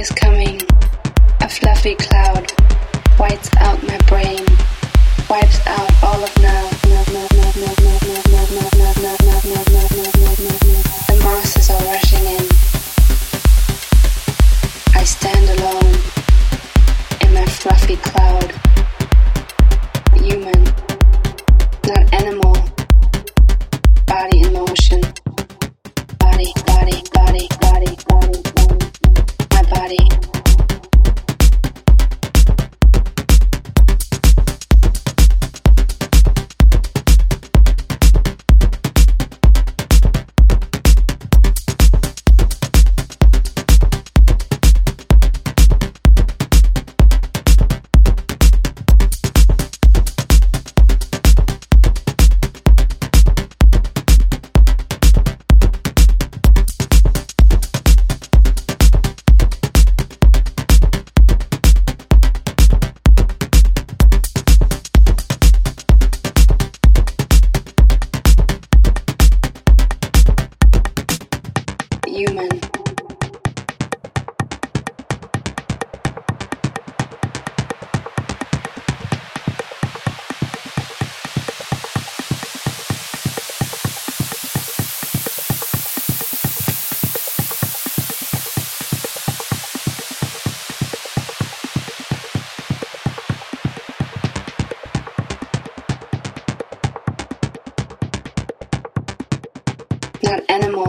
is coming. A fluffy cloud wipes out my brain, wipes out all of now. The masses are rushing in. I stand alone in my fluffy cloud. Human, not animal. Body in motion. Body. My body. Not animal.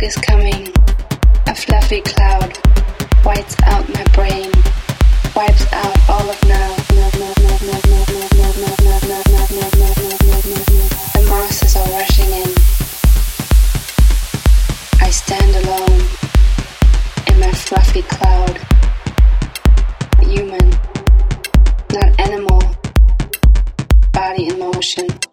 Is coming. A fluffy cloud wipes out my brain, wipes out all of now. The masses are rushing in. I stand alone in my fluffy cloud. Human, not animal. Body in motion.